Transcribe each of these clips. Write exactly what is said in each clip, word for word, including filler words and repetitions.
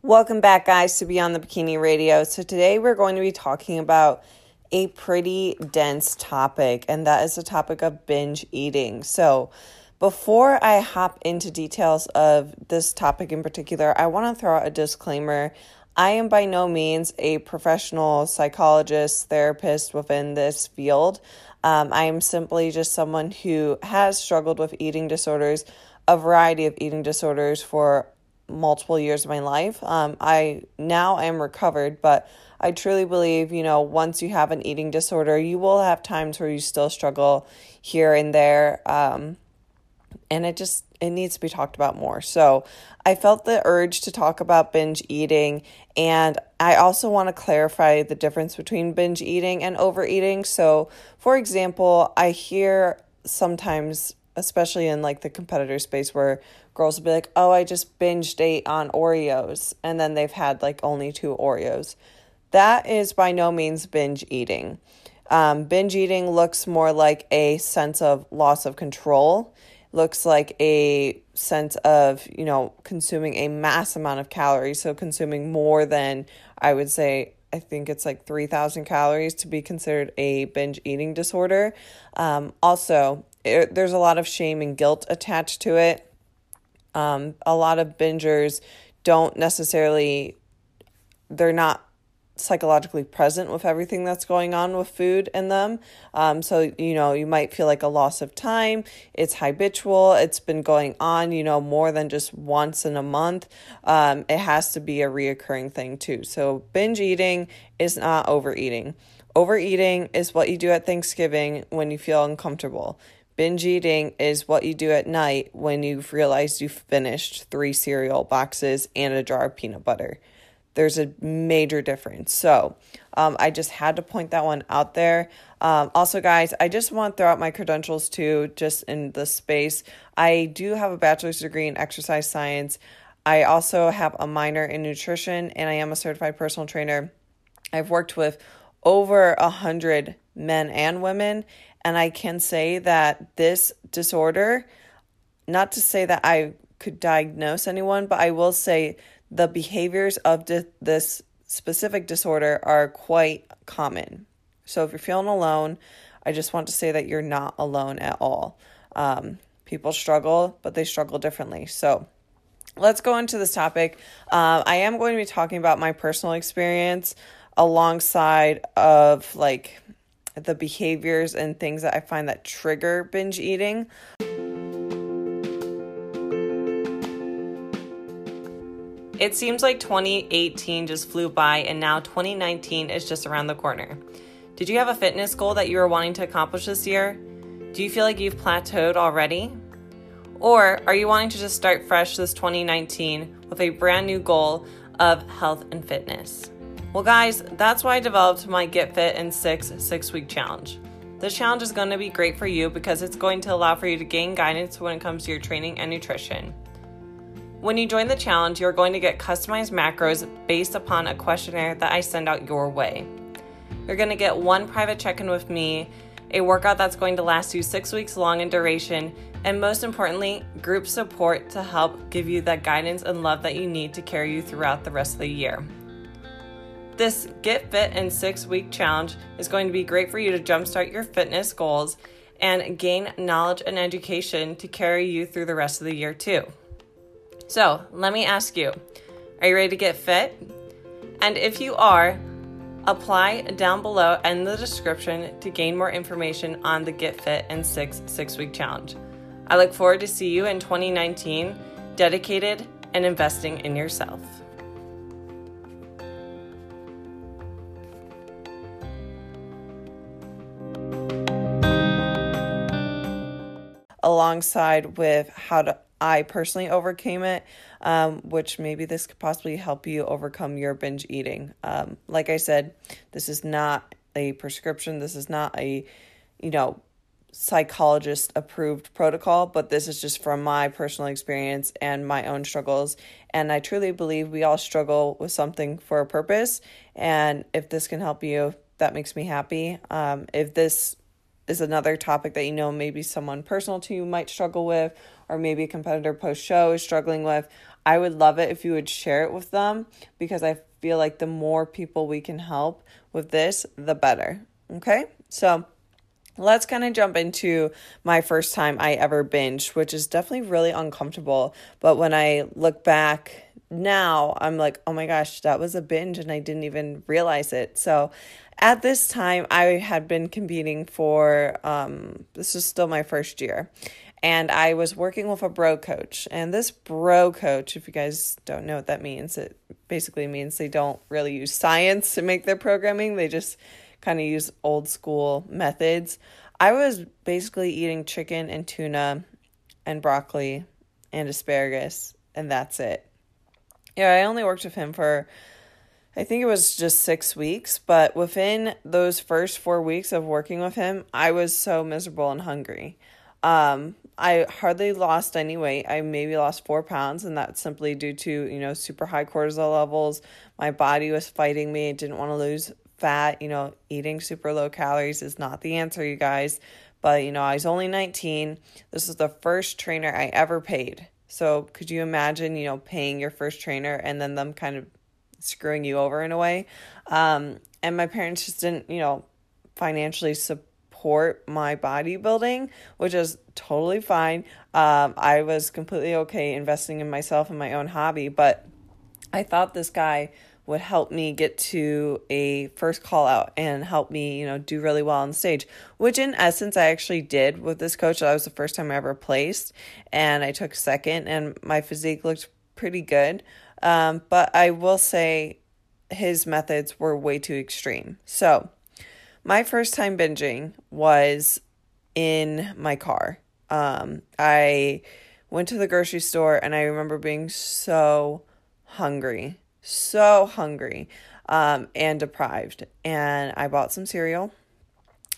Welcome back, guys, to Beyond the Bikini Radio. So today we're going to be talking about a pretty dense topic, and that is the topic of binge eating. So before I hop into details of this topic in particular, I want to throw out a disclaimer. I am by no means a professional psychologist, therapist within this field. Um, I am simply just someone who has struggled with eating disorders, a variety of eating disorders, for multiple years of my life. Um, I now I am recovered, but I truly believe, you know, once you have an eating disorder, you will have times where you still struggle here and there. Um, and it just, it needs to be talked about more. So I felt the urge to talk about binge eating. And I also want to clarify the difference between binge eating and overeating. So for example, I hear sometimes, especially in like the competitor space, where girls will be like, oh, I just binged ate on Oreos. And then they've had like only two Oreos. That is by no means binge eating. Um, binge eating looks more like a sense of loss of control, looks like a sense of, you know, consuming a mass amount of calories. So consuming more than, I would say, I think it's like three thousand calories to be considered a binge eating disorder. Um, also, it, there's a lot of shame and guilt attached to it. Um, a lot of bingers don't necessarily, they're not psychologically present with everything that's going on with food in them. Um, so, you know, you might feel like a loss of time. It's habitual. It's been going on, you know, more than just once in a month. Um, it has to be a reoccurring thing too. So binge eating is not overeating. Overeating is what you do at Thanksgiving when you feel uncomfortable. Binge eating is what you do at night when you've realized you've finished three cereal boxes and a jar of peanut butter. There's a major difference. So um, I just had to point that one out there. Um, also, guys, I just want to throw out my credentials too, just in the space. I do have a bachelor's degree in exercise science. I also have a minor in nutrition, and I am a certified personal trainer. I've worked with over a hundred men and women. And I can say that this disorder, not to say that I could diagnose anyone, but I will say the behaviors of di- this specific disorder are quite common. So if you're feeling alone, I just want to say that you're not alone at all. Um, people struggle, but they struggle differently. So let's go into this topic. Uh, I am going to be talking about my personal experience alongside of like the behaviors and things that I find that trigger binge eating. It seems like twenty eighteen just flew by, and now twenty nineteen is just around the corner. Did you have a fitness goal that you were wanting to accomplish this year? Do you feel like you've plateaued already? Or are you wanting to just start fresh this twenty nineteen with a brand new goal of health and fitness? Well, guys, that's why I developed my Get Fit in Six six-week challenge. This challenge is going to be great for you because it's going to allow for you to gain guidance when it comes to your training and nutrition. When you join the challenge, you're going to get customized macros based upon a questionnaire that I send out your way. You're going to get one private check-in with me, a workout that's going to last you six weeks long in duration, and most importantly, group support to help give you that guidance and love that you need to carry you throughout the rest of the year. This Get Fit in six-week challenge is going to be great for you to jumpstart your fitness goals and gain knowledge and education to carry you through the rest of the year too. So let me ask you, are you ready to get fit? And if you are, apply down below in the description to gain more information on the Get Fit in Six six-week challenge. I look forward to see you in twenty nineteen, dedicated and investing in yourself. alongside with how to, I personally overcame it, um, which maybe this could possibly help you overcome your binge eating. Um, like I said, this is not a prescription. This is not a, you know, psychologist approved protocol, but this is just from my personal experience and my own struggles. And I truly believe we all struggle with something for a purpose. And if this can help you, that makes me happy. Um, if this is another topic that, you know, maybe someone personal to you might struggle with, or maybe a competitor post-show is struggling with, I would love it if you would share it with them, because I feel like the more people we can help with this, the better. Okay? So let's kind of jump into my first time I ever binged, which is definitely really uncomfortable. But when I look back now, I'm like, oh my gosh, that was a binge and I didn't even realize it. So at this time, I had been competing for, um, this is still my first year. And I was working with a bro coach. And this bro coach, if you guys don't know what that means, it basically means they don't really use science to make their programming. They just kind of use old school methods. I was basically eating chicken and tuna and broccoli and asparagus, and that's it. Yeah, I only worked with him for, I think it was just six weeks. But within those first four weeks of working with him, I was so miserable and hungry. Um, I hardly lost any weight. I maybe lost four pounds, and that's simply due to, you know, super high cortisol levels. My body was fighting me. It didn't want to lose fat. You know, eating super low calories is not the answer, you guys. But, you know, I was only nineteen. This is the first trainer I ever paid. So could you imagine, you know, paying your first trainer and then them kind of screwing you over in a way? Um, and my parents just didn't, you know, financially support support my bodybuilding, which is totally fine. Um, I was completely okay investing in myself and my own hobby, but I thought this guy would help me get to a first call out and help me, you know, do really well on stage, which in essence I actually did with this coach. That was the first time I ever placed, and I took second, and my physique looked pretty good. Um, but I will say his methods were way too extreme. So my first time binging was in my car. Um, I went to the grocery store, and I remember being so hungry, so hungry, um, and deprived. And I bought some cereal,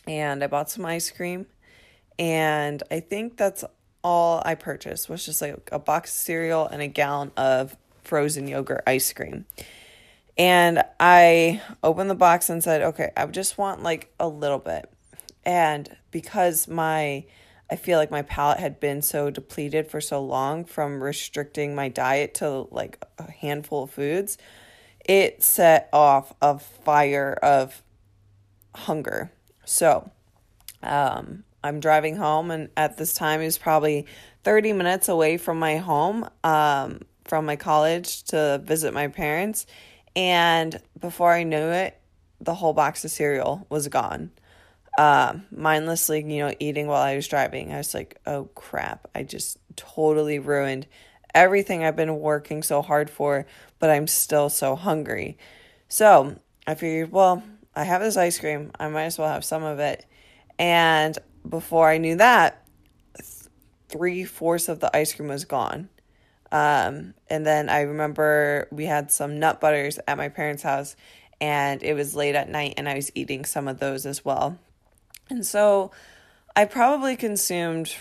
and I bought some ice cream, and I think that's all I purchased, was just like a box of cereal and a gallon of frozen yogurt ice cream. And I opened the box and said, okay, I just want like a little bit. And because my, I feel like my palate had been so depleted for so long from restricting my diet to like a handful of foods, it set off a fire of hunger. So um, I'm driving home, and at this time it was probably thirty minutes away from my home, um, from my college to visit my parents. And before I knew it, the whole box of cereal was gone. Um, mindlessly, you know, eating while I was driving. I was like, oh crap, I just totally ruined everything I've been working so hard for, but I'm still so hungry. So I figured, well, I have this ice cream. I might as well have some of it. And before I knew that, th- three-fourths of the ice cream was gone. Um, and then I remember we had some nut butters at my parents' house, and it was late at night, and I was eating some of those as well. And so I probably consumed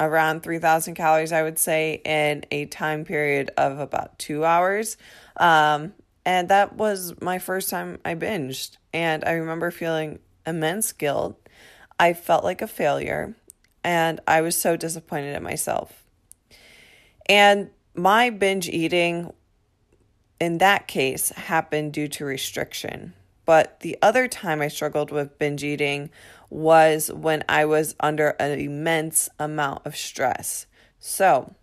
around three thousand calories, I would say, in a time period of about two hours. Um, and that was my first time I binged. And I remember feeling immense guilt. I felt like a failure, and I was so disappointed at myself. And my binge eating in that case happened due to restriction. But the other time I struggled with binge eating was when I was under an immense amount of stress. So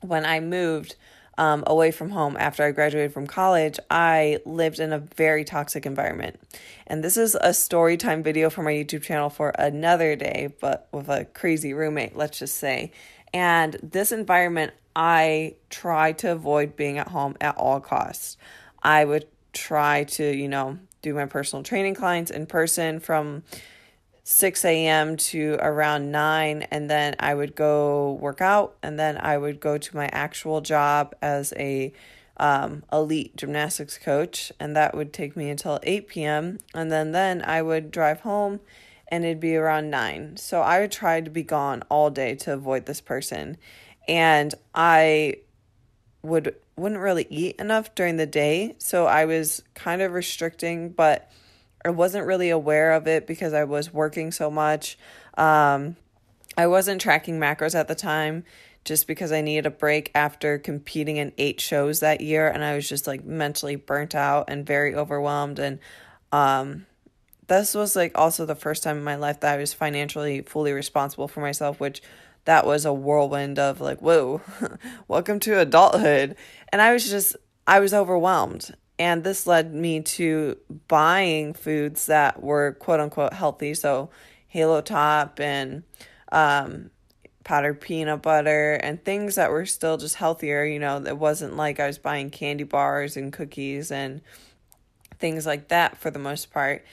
when I moved um, away from home after I graduated from college, I lived in a very toxic environment. And this is a story time video for my YouTube channel for another day, but with a crazy roommate, let's just say. And this environment, I tried to avoid being at home at all costs. I would try to, you know, do my personal training clients in person from six a.m. to around nine, and then I would go work out, and then I would go to my actual job as a um, elite gymnastics coach, and that would take me until eight p.m. and then then I would drive home, and it'd be around nine. So I would try to be gone all day to avoid this person, and I would wouldn't really eat enough during the day, so I was kind of restricting, but I wasn't really aware of it because I was working so much. Um, I wasn't tracking macros at the time just because I needed a break after competing in eight shows that year. And I was just like mentally burnt out and very overwhelmed. And um, this was like also the first time in my life that I was financially fully responsible for myself, which that was a whirlwind of like, whoa, welcome to adulthood. And I was just, I was overwhelmed. And this led me to buying foods that were quote unquote healthy. So Halo Top and um, powdered peanut butter and things that were still just healthier. You know, it wasn't like I was buying candy bars and cookies and things like that for the most part.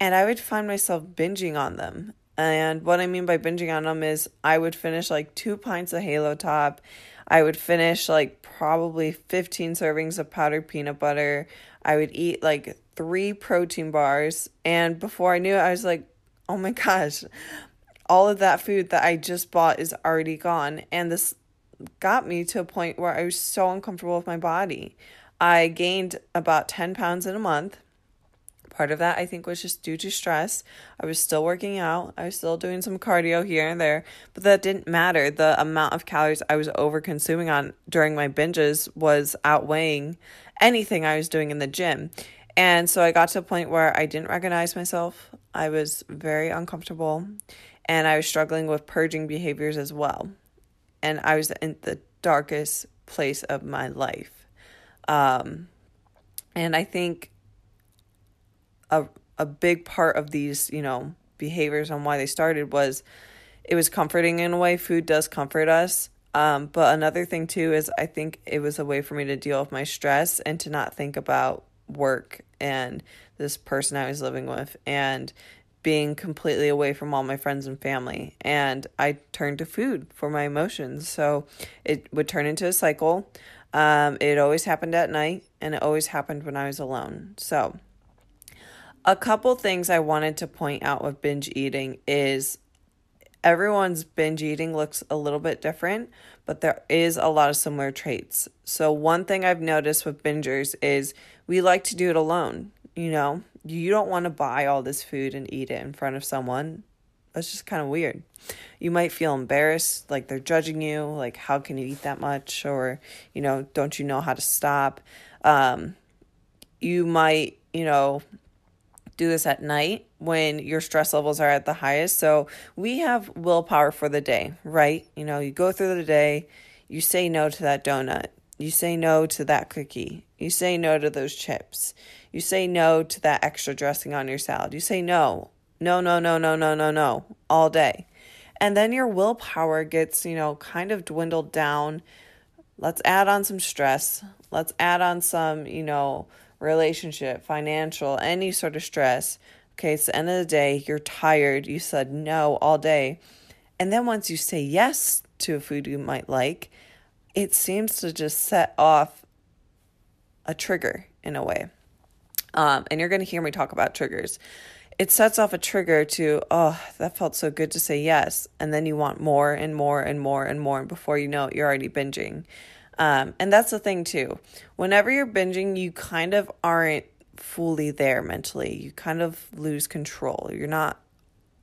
And I would find myself binging on them. And what I mean by binging on them is I would finish like two pints of Halo Top. I would finish like probably fifteen servings of powdered peanut butter. I would eat like three protein bars. And before I knew it, I was like, oh my gosh, all of that food that I just bought is already gone. And this got me to a point where I was so uncomfortable with my body. I gained about ten pounds in a month. Part of that, I think, was just due to stress. I was still working out. I was still doing some cardio here and there, but that didn't matter. The amount of calories I was over-consuming on during my binges was outweighing anything I was doing in the gym. And so I got to a point where I didn't recognize myself. I was very uncomfortable, and I was struggling with purging behaviors as well. And I was in the darkest place of my life. Um, and I think A, a big part of these, you know, behaviors and why they started was it was comforting in a way. Food does comfort us. Um, but another thing too is I think it was a way for me to deal with my stress and to not think about work and this person I was living with and being completely away from all my friends and family. And I turned to food for my emotions. So it would turn into a cycle. Um, it always happened at night, and it always happened when I was alone. So a couple things I wanted to point out with binge eating is everyone's binge eating looks a little bit different, but there is a lot of similar traits. So one thing I've noticed with bingers is we like to do it alone. You know, you don't want to buy all this food and eat it in front of someone. That's just kind of weird. You might feel embarrassed, like they're judging you, like how can you eat that much? Or, you know, don't you know how to stop? Um, you might, you know, do this at night when your stress levels are at the highest. So we have willpower for the day, right? You know, you go through the day, you say no to that donut, you say no to that cookie, you say no to those chips, you say no to that extra dressing on your salad, you say no, no, no, no, no, no, no, no, all day. And then your willpower gets, you know, kind of dwindled down. Let's add on some stress. Let's add on some, you know, relationship, financial, any sort of stress. Okay, it's the end of the day. You're tired. You said no all day. And then once you say yes to a food you might like, it seems to just set off a trigger in a way. Um, and you're going to hear me talk about triggers. It sets off a trigger to, oh, that felt so good to say yes. And then you want more and more and more and more. And before you know it, you're already binging. Um, and that's the thing too. Whenever you're binging, you kind of aren't fully there mentally. You kind of lose control. You're not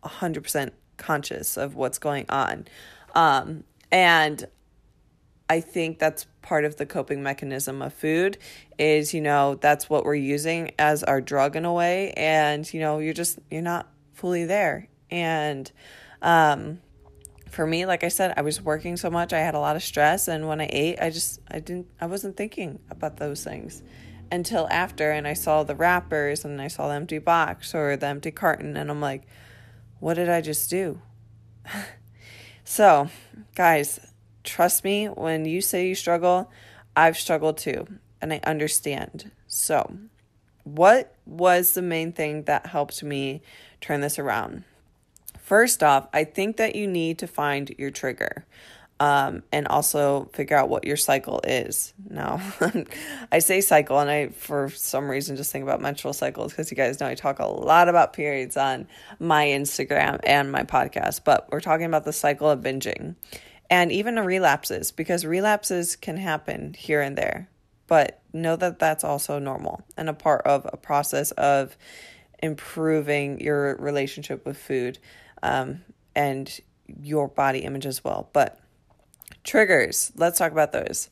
one hundred percent conscious of what's going on. Um, and I think that's part of the coping mechanism of food is, you know, that's what we're using as our drug in a way. And, you know, you're just, you're not fully there. And, um, for me, like I said, I was working so much. I had a lot of stress. And when I ate, I just, I didn't, I wasn't thinking about those things until after. And I saw the wrappers and I saw the empty box or the empty carton. And I'm like, what did I just do? So, guys, trust me, when you say you struggle, I've struggled too. And I understand. So, what was the main thing that helped me turn this around? First off, I think that you need to find your trigger, um, and also figure out what your cycle is. Now, I say cycle, and I, for some reason, just think about menstrual cycles, because you guys know I talk a lot about periods on my Instagram and my podcast, but we're talking about the cycle of binging and even the relapses, because relapses can happen here and there, but know that that's also normal and a part of a process of improving your relationship with food. Um, and your body image as well. But triggers, let's talk about those.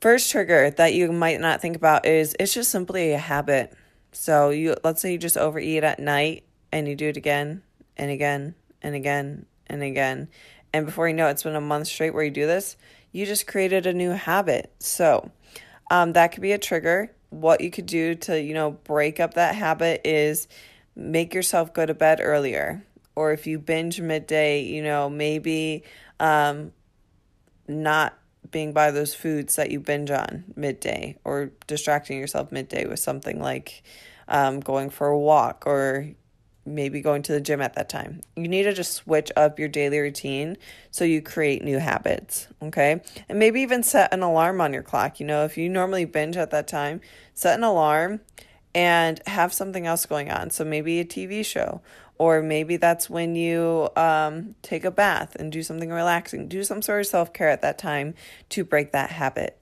First trigger that you might not think about is it's just simply a habit. So you, let's say you just overeat at night and you do it again and again and again and again. And before you know it, it's been a month straight where you do this. You just created a new habit. So um, that could be a trigger. What you could do to, you know, break up that habit is make yourself go to bed earlier. Or if you binge midday, you know, maybe um, not being by those foods that you binge on midday, or distracting yourself midday with something like um, going for a walk, or maybe going to the gym at that time. You need to just switch up your daily routine so you create new habits, okay? And maybe even set an alarm on your clock. You know, if you normally binge at that time, set an alarm and have something else going on. So maybe a T V show. Or maybe that's when you um, take a bath and do something relaxing. Do some sort of self-care at that time to break that habit.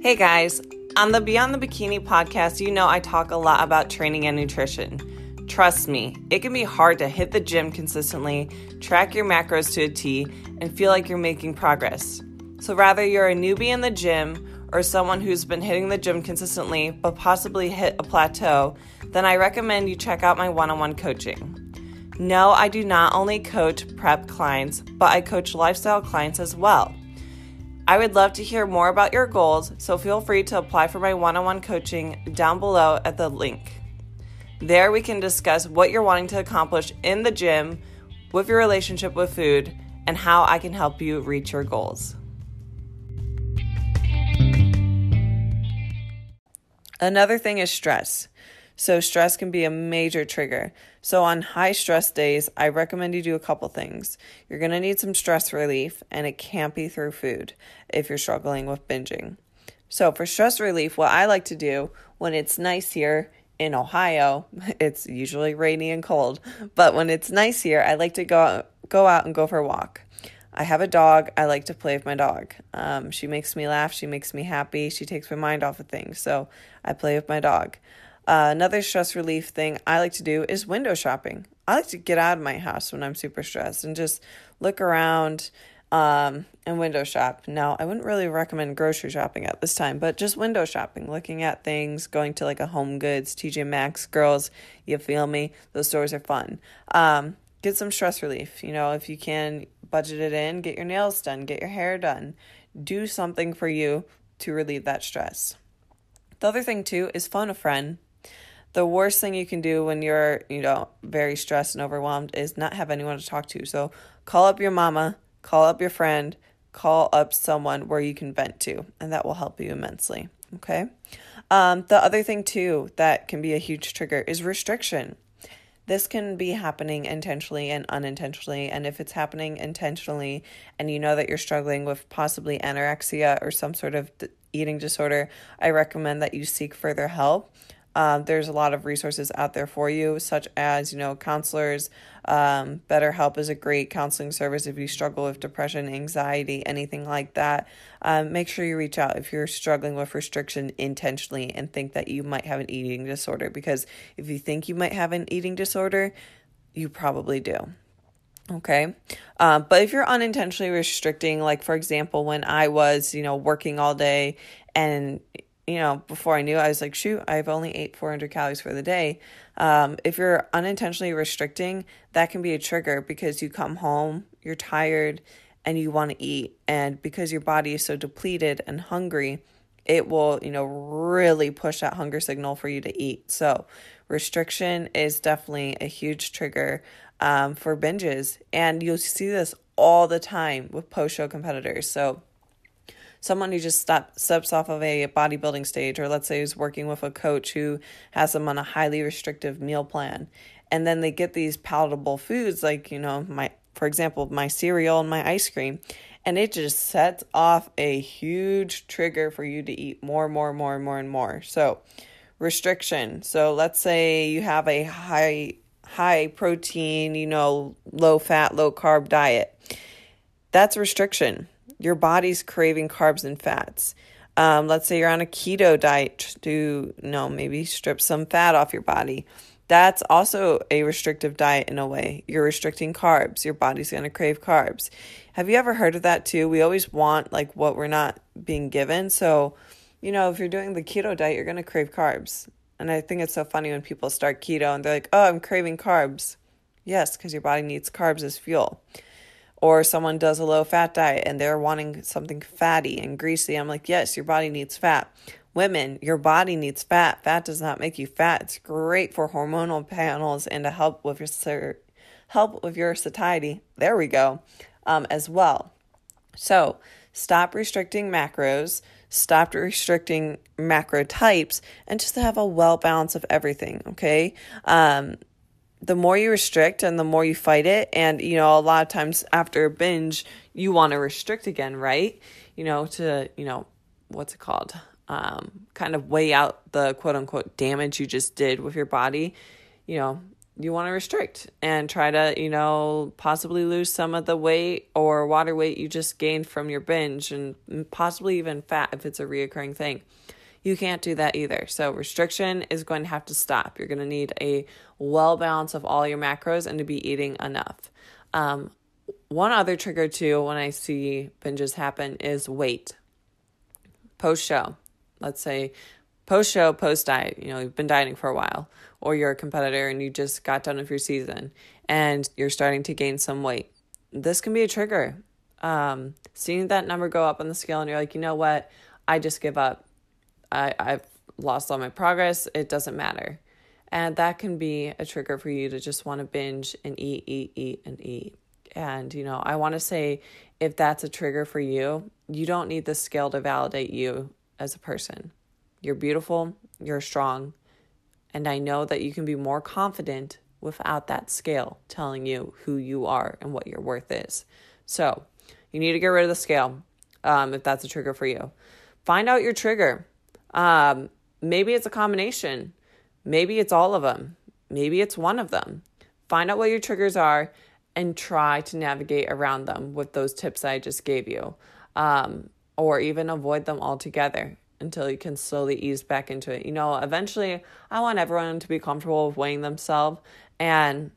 Hey guys, on the Beyond the Bikini podcast, you know I talk a lot about training and nutrition. Trust me, it can be hard to hit the gym consistently, track your macros to a T, and feel like you're making progress. So rather you're a newbie in the gym, or someone who's been hitting the gym consistently but possibly hit a plateau, then I recommend you check out my one-on-one coaching. No, I do not only coach prep clients, but I coach lifestyle clients as well. I would love to hear more about your goals, so feel free to apply for my one-on-one coaching down below at the link. There we can discuss what you're wanting to accomplish in the gym, with your relationship with food, and how I can help you reach your goals. Another thing is stress. So stress can be a major trigger. So on high stress days, I recommend you do a couple things. You're going to need some stress relief, and it can't be through food if you're struggling with binging. So for stress relief, what I like to do when it's nice here in Ohio, it's usually rainy and cold, but when it's nice here, I like to go out, go out and go for a walk. I have a dog. I like to play with my dog. Um, she makes me laugh. She makes me happy. She takes my mind off of things. So I play with my dog. Uh, another stress relief thing I like to do is window shopping. I like to get out of my house when I'm super stressed and just look around um, and window shop. Now, I wouldn't really recommend grocery shopping at this time, but just window shopping, looking at things, going to like a Home Goods, T J Maxx, girls, you feel me? Those stores are fun. Um, get some stress relief. You know, if you can, budget it in, get your nails done, get your hair done, do something for you to relieve that stress. The other thing too is phone a friend. The worst thing you can do when you're, you know, very stressed and overwhelmed is not have anyone to talk to. So call up your mama, call up your friend, call up someone where you can vent to, and that will help you immensely. Okay. Um, the other thing too that can be a huge trigger is restriction. This can be happening intentionally and unintentionally, and if it's happening intentionally and you know that you're struggling with possibly anorexia or some sort of d- eating disorder, I recommend that you seek further help. Um, there's a lot of resources out there for you, such as, you know, counselors. Um, BetterHelp is a great counseling service if you struggle with depression, anxiety, anything like that. Um, make sure you reach out if you're struggling with restriction intentionally and think that you might have an eating disorder, because if you think you might have an eating disorder, you probably do. Okay. Uh, but if you're unintentionally restricting, like for example, when I was, you know, working all day and you know, before I knew, I was like, shoot, I've only ate four hundred calories for the day. Um, if you're unintentionally restricting, that can be a trigger, because you come home, you're tired, and you want to eat. And because your body is so depleted and hungry, it will, you know, really push that hunger signal for you to eat. So restriction is definitely a huge trigger um, for binges. And you'll see this all the time with post-show competitors. So someone who just stop, steps off of a bodybuilding stage, or let's say who's working with a coach who has them on a highly restrictive meal plan. And then they get these palatable foods like, you know, my, for example, my cereal and my ice cream. And it just sets off a huge trigger for you to eat more, more, more, more, and more. So restriction. So let's say you have a high high protein, you know, low fat, low carb diet. That's restriction. Your body's craving carbs and fats. Um, let's say you're on a keto diet to, you know, maybe strip some fat off your body. That's also a restrictive diet in a way. You're restricting carbs. Your body's going to crave carbs. Have you ever heard of that too? We always want like what we're not being given. So, you know, if you're doing the keto diet, you're going to crave carbs. And I think it's so funny when people start keto and they're like, oh, I'm craving carbs. Yes, because your body needs carbs as fuel. Or someone does a low-fat diet and they're wanting something fatty and greasy. I'm like, yes, your body needs fat. Women, your body needs fat. Fat does not make you fat. It's great for hormonal panels and to help with your help with your satiety. There we go, um, as well. So stop restricting macros. Stop restricting macro types, and just to have a well balance of everything. Okay, um, the more you restrict, and the more you fight it, and you know, a lot of times after a binge, you want to restrict again, right? You know, to you know, what's it called? Um, kind of weigh out the quote unquote damage you just did with your body. You know, you want to restrict and try to, you know, possibly lose some of the weight or water weight you just gained from your binge, and possibly even fat if it's a reoccurring thing. You can't do that either. So restriction is going to have to stop. You're going to need a well balance of all your macros and to be eating enough. Um, one other trigger too when I see binges happen is weight. Post show. Let's say post-show, post-diet, you know, you've been dieting for a while, or you're a competitor and you just got done with your season and you're starting to gain some weight. This can be a trigger. Um, seeing that number go up on the scale and you're like, you know what, I just give up. I, I've lost all my progress. It doesn't matter. And that can be a trigger for you to just want to binge and eat, eat, eat, and eat. And, you know, I want to say if that's a trigger for you, you don't need the scale to validate you as a person. You're beautiful, you're strong, and I know that you can be more confident without that scale telling you who you are and what your worth is. So you need to get rid of the scale um, if that's a trigger for you. Find out your trigger. Um, maybe it's a combination. Maybe it's all of them. Maybe it's one of them. Find out what your triggers are and try to navigate around them with those tips I just gave you. Um, or even avoid them altogether until you can slowly ease back into it. You know, eventually I want everyone to be comfortable with weighing themselves, and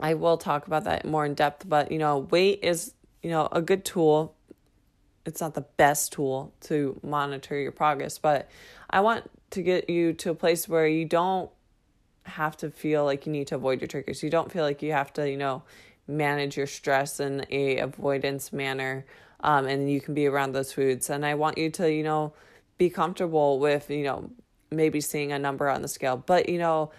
I will talk about that more in depth, but you know, weight is, you know, a good tool. It's not the best tool to monitor your progress, but I want to get you to a place where you don't have to feel like you need to avoid your triggers. You don't feel like you have to, you know, manage your stress in a avoidance manner. Um, and you can be around those foods. And I want you to, you know, be comfortable with, you know, maybe seeing a number on the scale. But, you know,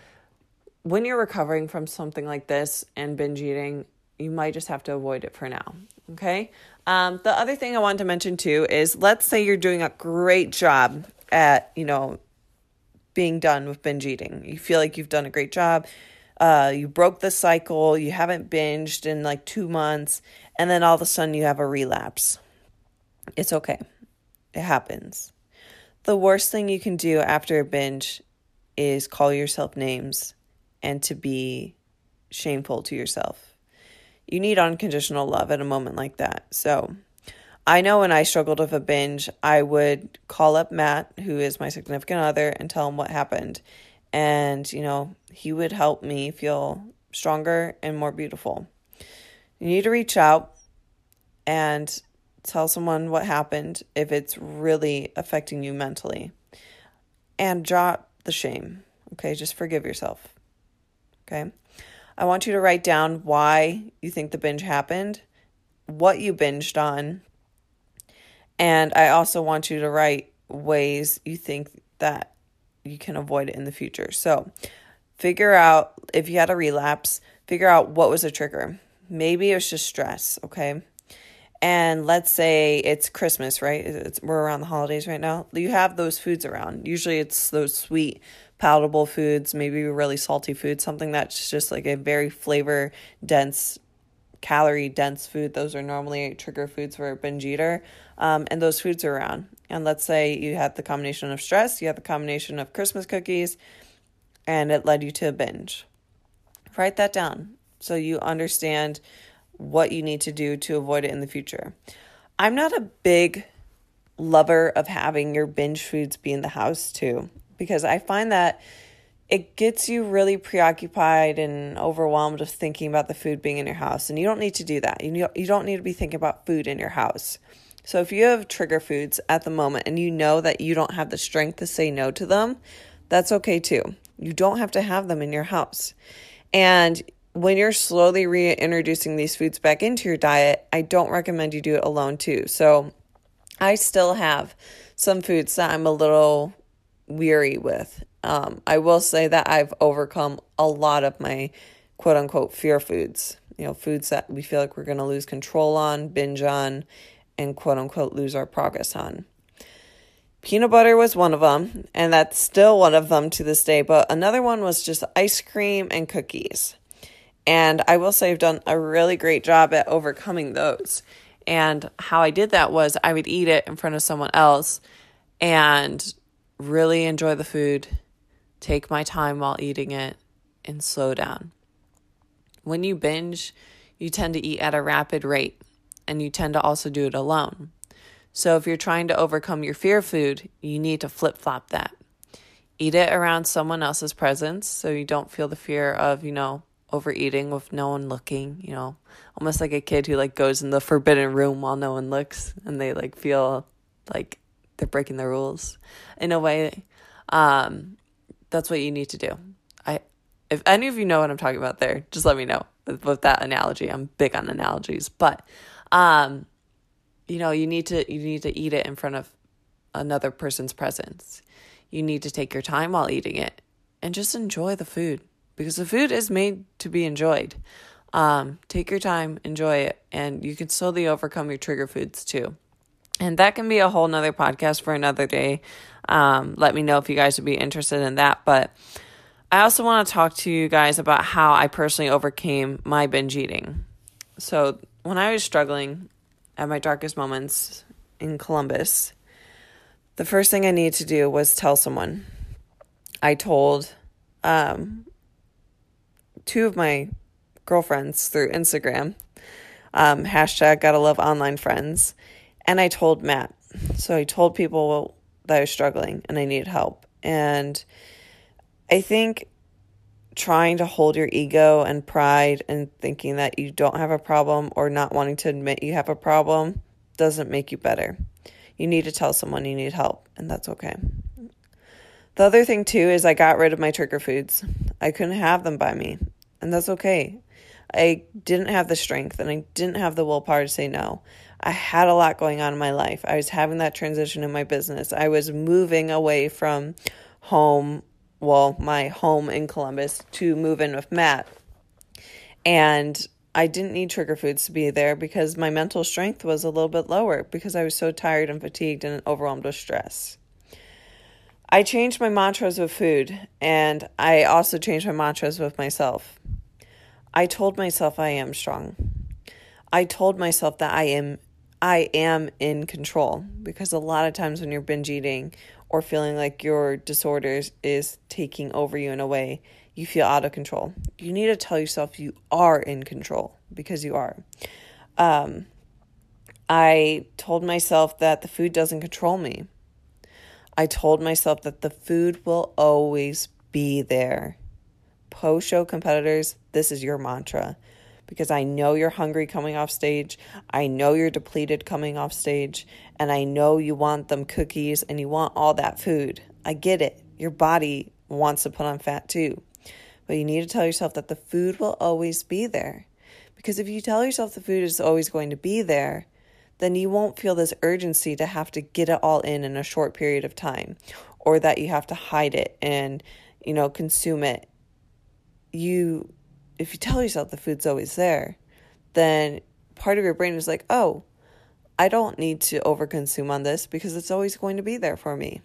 when you're recovering from something like this and binge eating, you might just have to avoid it for now. Okay. Um, the other thing I wanted to mention too is let's say you're doing a great job at, you know, being done with binge eating. You feel like you've done a great job. Uh, you broke the cycle, you haven't binged in like two months, and then all of a sudden you have a relapse. It's okay. It happens. The worst thing you can do after a binge is call yourself names and to be shameful to yourself. You need unconditional love at a moment like that. So I know when I struggled with a binge, I would call up Matt, who is my significant other, and tell him what happened. And, you know, he would help me feel stronger and more beautiful. You need to reach out and tell someone what happened if it's really affecting you mentally. And drop the shame, okay? Just forgive yourself, okay? I want you to write down why you think the binge happened, what you binged on, and I also want you to write ways you think that you can avoid it in the future. So figure out if you had a relapse, figure out what was a trigger. Maybe it was just stress. Okay. And let's say it's Christmas, right? It's, we're around the holidays right now. You have those foods around. Usually it's those sweet, palatable foods, maybe really salty food, something that's just like a very flavor-dense, calorie-dense food. Those are normally trigger foods for a binge eater. Um, and those foods are around. And let's say you had the combination of stress, you had the combination of Christmas cookies, and it led you to a binge. Write that down so you understand what you need to do to avoid it in the future. I'm not a big lover of having your binge foods be in the house too, because I find that it gets you really preoccupied and overwhelmed with thinking about the food being in your house. And you don't need to do that. You don't need to be thinking about food in your house. So if you have trigger foods at the moment and you know that you don't have the strength to say no to them, that's okay too. You don't have to have them in your house. And when you're slowly reintroducing these foods back into your diet, I don't recommend you do it alone too. So I still have some foods that I'm a little weary with. Um, I will say that I've overcome a lot of my quote unquote fear foods, you know, foods that we feel like we're going to lose control on, binge on, and quote unquote lose our progress on. Peanut butter was one of them, and that's still one of them to this day. But another one was just ice cream and cookies. And I will say I've done a really great job at overcoming those. And how I did that was I would eat it in front of someone else and really enjoy the food, take my time while eating it, and slow down. When you binge, you tend to eat at a rapid rate, and you tend to also do it alone. So if you're trying to overcome your fear food, you need to flip-flop that. Eat it around someone else's presence so you don't feel the fear of, you know, overeating with no one looking, you know, almost like a kid who like goes in the forbidden room while no one looks and they like feel like they're breaking the rules in a way. Um, that's what you need to do. I, if any of you know what I'm talking about there, just let me know with, with that analogy. I'm big on analogies, but, um, you know, you need to, you need to eat it in front of another person's presence. You need to take your time while eating it and just enjoy the food. Because the food is made to be enjoyed. Um, take your time, enjoy it, and you can slowly overcome your trigger foods too. And that can be a whole nother podcast for another day. Um, let me know if you guys would be interested in that. But I also want to talk to you guys about how I personally overcame my binge eating. So when I was struggling at my darkest moments in Columbus, the first thing I needed to do was tell someone. I told... Um, two of my girlfriends through Instagram, um, hashtag gotta love online friends. And I told Matt. So I told people that I was struggling and I needed help. And I think trying to hold your ego and pride and thinking that you don't have a problem or not wanting to admit you have a problem doesn't make you better. You need to tell someone you need help, and that's okay. The other thing too is I got rid of my trigger foods. I couldn't have them by me. And that's okay. I didn't have the strength and I didn't have the willpower to say no. I had a lot going on in my life. I was having that transition in my business. I was moving away from home, well, my home in Columbus, to move in with Matt. And I didn't need trigger foods to be there because my mental strength was a little bit lower because I was so tired and fatigued and overwhelmed with stress. I changed my mantras with food, and I also changed my mantras with myself. I told myself I am strong. I told myself that I am I am in control, because a lot of times when you're binge eating or feeling like your disorders is taking over you in a way, you feel out of control. You need to tell yourself you are in control, because you are. Um, I told myself that the food doesn't control me. I told myself that the food will always be there. Post-show competitors, this is your mantra. Because I know you're hungry coming off stage. I know you're depleted coming off stage. And I know you want them cookies and you want all that food. I get it. Your body wants to put on fat too. But you need to tell yourself that the food will always be there. Because if you tell yourself the food is always going to be there, then you won't feel this urgency to have to get it all in in a short period of time, or that you have to hide it and, you know, consume it. You, if you tell yourself the food's always there, then part of your brain is like, oh, I don't need to overconsume on this because it's always going to be there for me.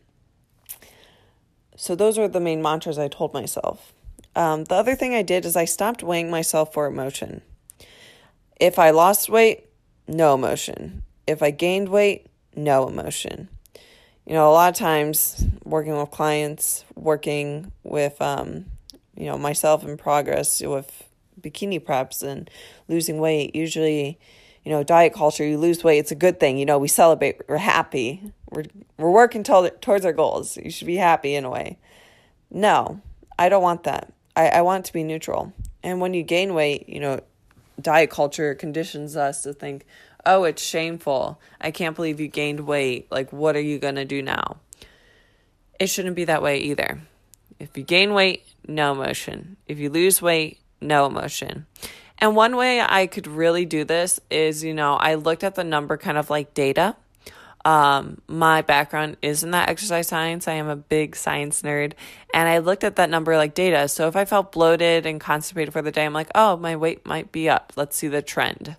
So those are the main mantras I told myself. Um, the other thing I did is I stopped weighing myself for emotion. If I lost weight, no emotion. If I gained weight, no emotion. You know, a lot of times working with clients, working with, um, you know, myself in progress with bikini preps and losing weight, usually, you know, diet culture, you lose weight, it's a good thing. You know, we celebrate, we're happy. We're we're working to, towards our goals. You should be happy in a way. No, I don't want that. I, I want it to be neutral. And when you gain weight, you know, diet culture conditions us to think, oh, it's shameful. I can't believe you gained weight. Like, what are you going to do now? It shouldn't be that way either. If you gain weight, no emotion. If you lose weight, no emotion. And one way I could really do this is, you know, I looked at the number kind of like data. Um, my background is in that exercise science. I am a big science nerd. And I looked at that number like data. So if I felt bloated and constipated for the day, I'm like, oh, my weight might be up. Let's see the trend.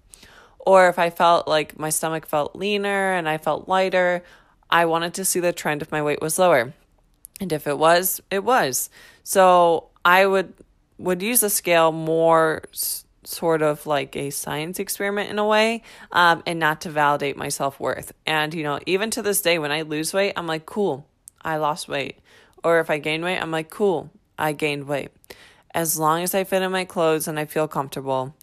Or if I felt like my stomach felt leaner and I felt lighter, I wanted to see the trend if my weight was lower. And if it was, it was. So I would would use the scale more s- sort of like a science experiment in a way, um, and not to validate my self-worth. And, you know, even to this day, when I lose weight, I'm like, cool, I lost weight. Or if I gain weight, I'm like, cool, I gained weight. As long as I fit in my clothes and I feel comfortable,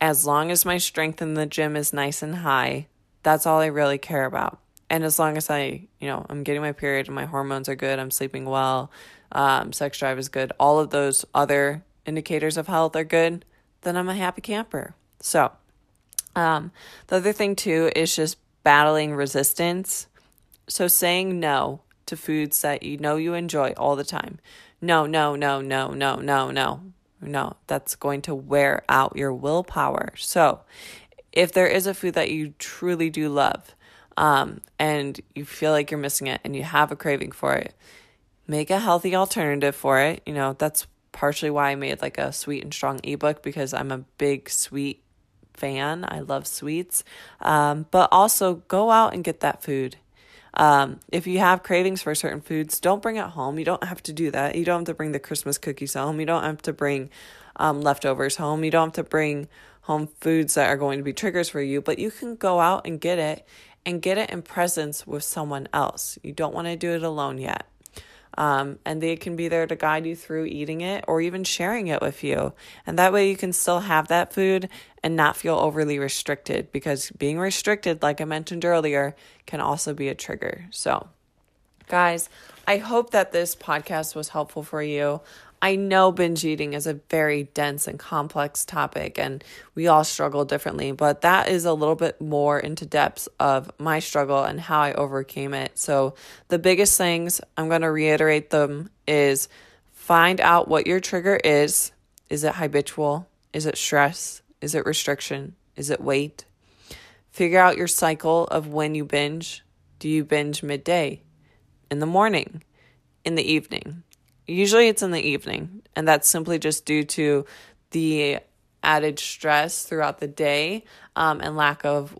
as long as my strength in the gym is nice and high, that's all I really care about. And as long as I, you know, I'm getting my period and my hormones are good, I'm sleeping well, um, sex drive is good, all of those other indicators of health are good, then I'm a happy camper. So um, the other thing too is just battling resistance. So saying no to foods that you know you enjoy all the time. No, no, no, no, no, no, no, no. That's going to wear out your willpower. So if there is a food that you truly do love, um, and you feel like you're missing it and you have a craving for it, make a healthy alternative for it. You know, that's partially why I made like a sweet and strong ebook, because I'm a big sweet fan. I love sweets. Um, but also go out and get that food. Um, if you have cravings for certain foods, don't bring it home. You don't have to do that. You don't have to bring the Christmas cookies home. You don't have to bring um, leftovers home. You don't have to bring home foods that are going to be triggers for you, but you can go out and get it and get it in presence with someone else. You don't want to do it alone yet. Um, and they can be there to guide you through eating it or even sharing it with you. And that way you can still have that food and not feel overly restricted, because being restricted, like I mentioned earlier, can also be a trigger. So guys, I hope that this podcast was helpful for you. I know binge eating is a very dense and complex topic and we all struggle differently, but that is a little bit more into depth of my struggle and how I overcame it. So the biggest things, I'm going to reiterate them, is find out what your trigger is. Is it habitual? Is it stress? Is it restriction? Is it weight? Figure out your cycle of when you binge. Do you binge midday? In the morning? In the evening? Usually it's in the evening, and that's simply just due to the added stress throughout the day, um, and lack of,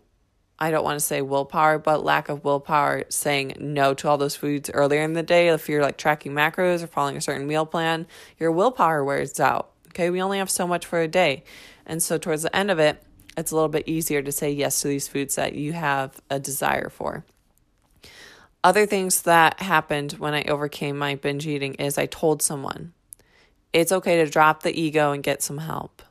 I don't want to say willpower, but lack of willpower saying no to all those foods earlier in the day. If you're like tracking macros or following a certain meal plan, your willpower wears out. Okay, we only have so much for a day. And so towards the end of it, it's a little bit easier to say yes to these foods that you have a desire for. Other things that happened when I overcame my binge eating is I told someone it's okay to drop the ego and get some help.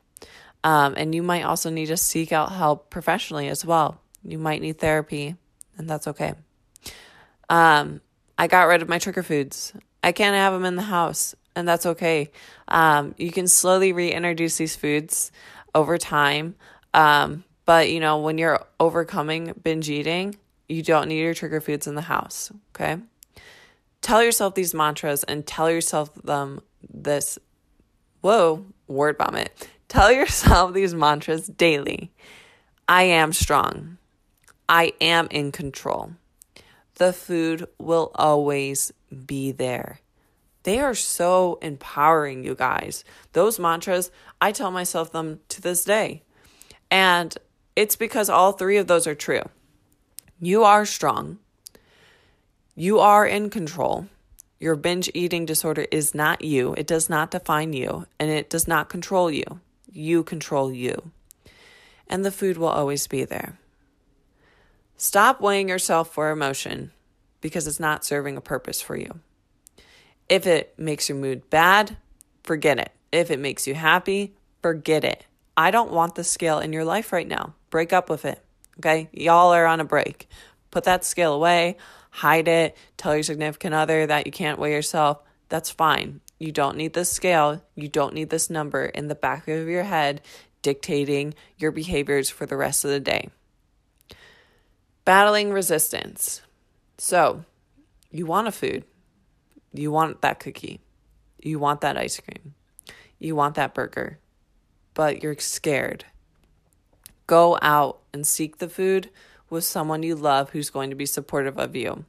Um, and you might also need to seek out help professionally as well. You might need therapy, and that's okay. Um, I got rid of my trigger foods. I can't have them in the house, and that's okay. Um, you can slowly reintroduce these foods over time. Um, but, you know, when you're overcoming binge eating, you don't need your trigger foods in the house, okay? Tell yourself these mantras and tell yourself them this, whoa, word vomit. Tell yourself these mantras daily. I am strong. I am in control. The food will always be there. They are so empowering, you guys. Those mantras, I tell myself them to this day. And it's because all three of those are true. You are strong. You are in control. Your binge eating disorder is not you. It does not define you, and it does not control you. You control you. And the food will always be there. Stop weighing yourself for emotion because it's not serving a purpose for you. If it makes your mood bad, forget it. If it makes you happy, forget it. I don't want the scale in your life right now. Break up with it, okay? Y'all are on a break. Put that scale away, hide it, tell your significant other that you can't weigh yourself. That's fine. You don't need this scale. You don't need this number in the back of your head dictating your behaviors for the rest of the day. Battling resistance. So you want a food. You want that cookie. You want that ice cream. You want that burger. But you're scared. Go out and seek the food with someone you love who's going to be supportive of you.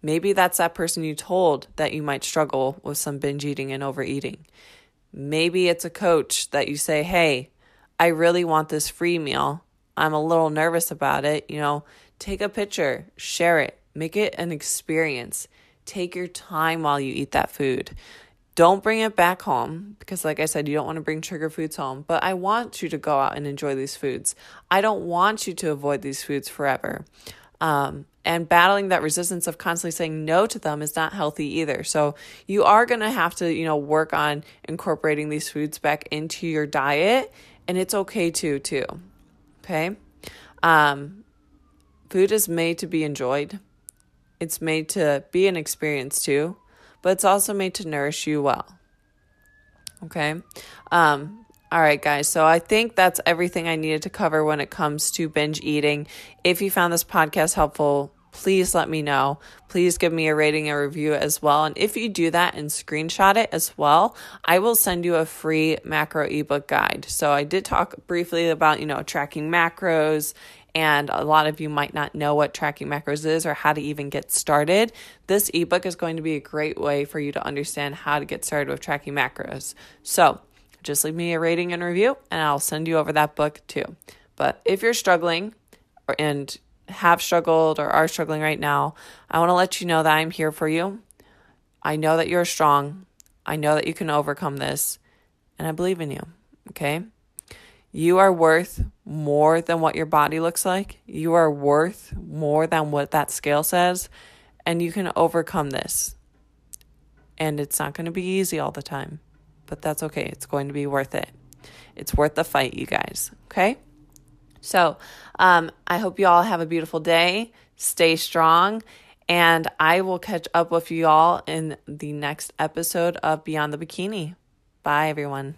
Maybe that's that person you told that you might struggle with some binge eating and overeating. Maybe it's a coach that you say, hey, I really want this free meal. I'm a little nervous about it. You know, take a picture, share it, make it an experience. Take your time while you eat that food. Don't bring it back home because, like I said, you don't want to bring trigger foods home, but I want you to go out and enjoy these foods. I don't want you to avoid these foods forever. Um, and battling that resistance of constantly saying no to them is not healthy either. So you are going to have to, you know, work on incorporating these foods back into your diet, and it's okay to, too. Okay. Um, food is made to be enjoyed. It's made to be an experience too, but it's also made to nourish you well. Okay. Um, all right, guys. So I think that's everything I needed to cover when it comes to binge eating. If you found this podcast helpful, please let me know. Please give me a rating and review as well. And if you do that and screenshot it as well, I will send you a free macro ebook guide. So I did talk briefly about, you know, tracking macros, and a lot of you might not know what tracking macros is or how to even get started. This ebook is going to be a great way for you to understand how to get started with tracking macros. So just leave me a rating and review, and I'll send you over that book too. But if you're struggling or and have struggled or are struggling right now, I want to let you know that I'm here for you. I know that you're strong. I know that you can overcome this, and I believe in you, okay? You are worth more than what your body looks like. You are worth more than what that scale says, and you can overcome this. And it's not going to be easy all the time, but that's okay. It's going to be worth it. It's worth the fight, you guys, okay? So um, I hope you all have a beautiful day. Stay strong. And I will catch up with you all in the next episode of Beyond the Bikini. Bye, everyone.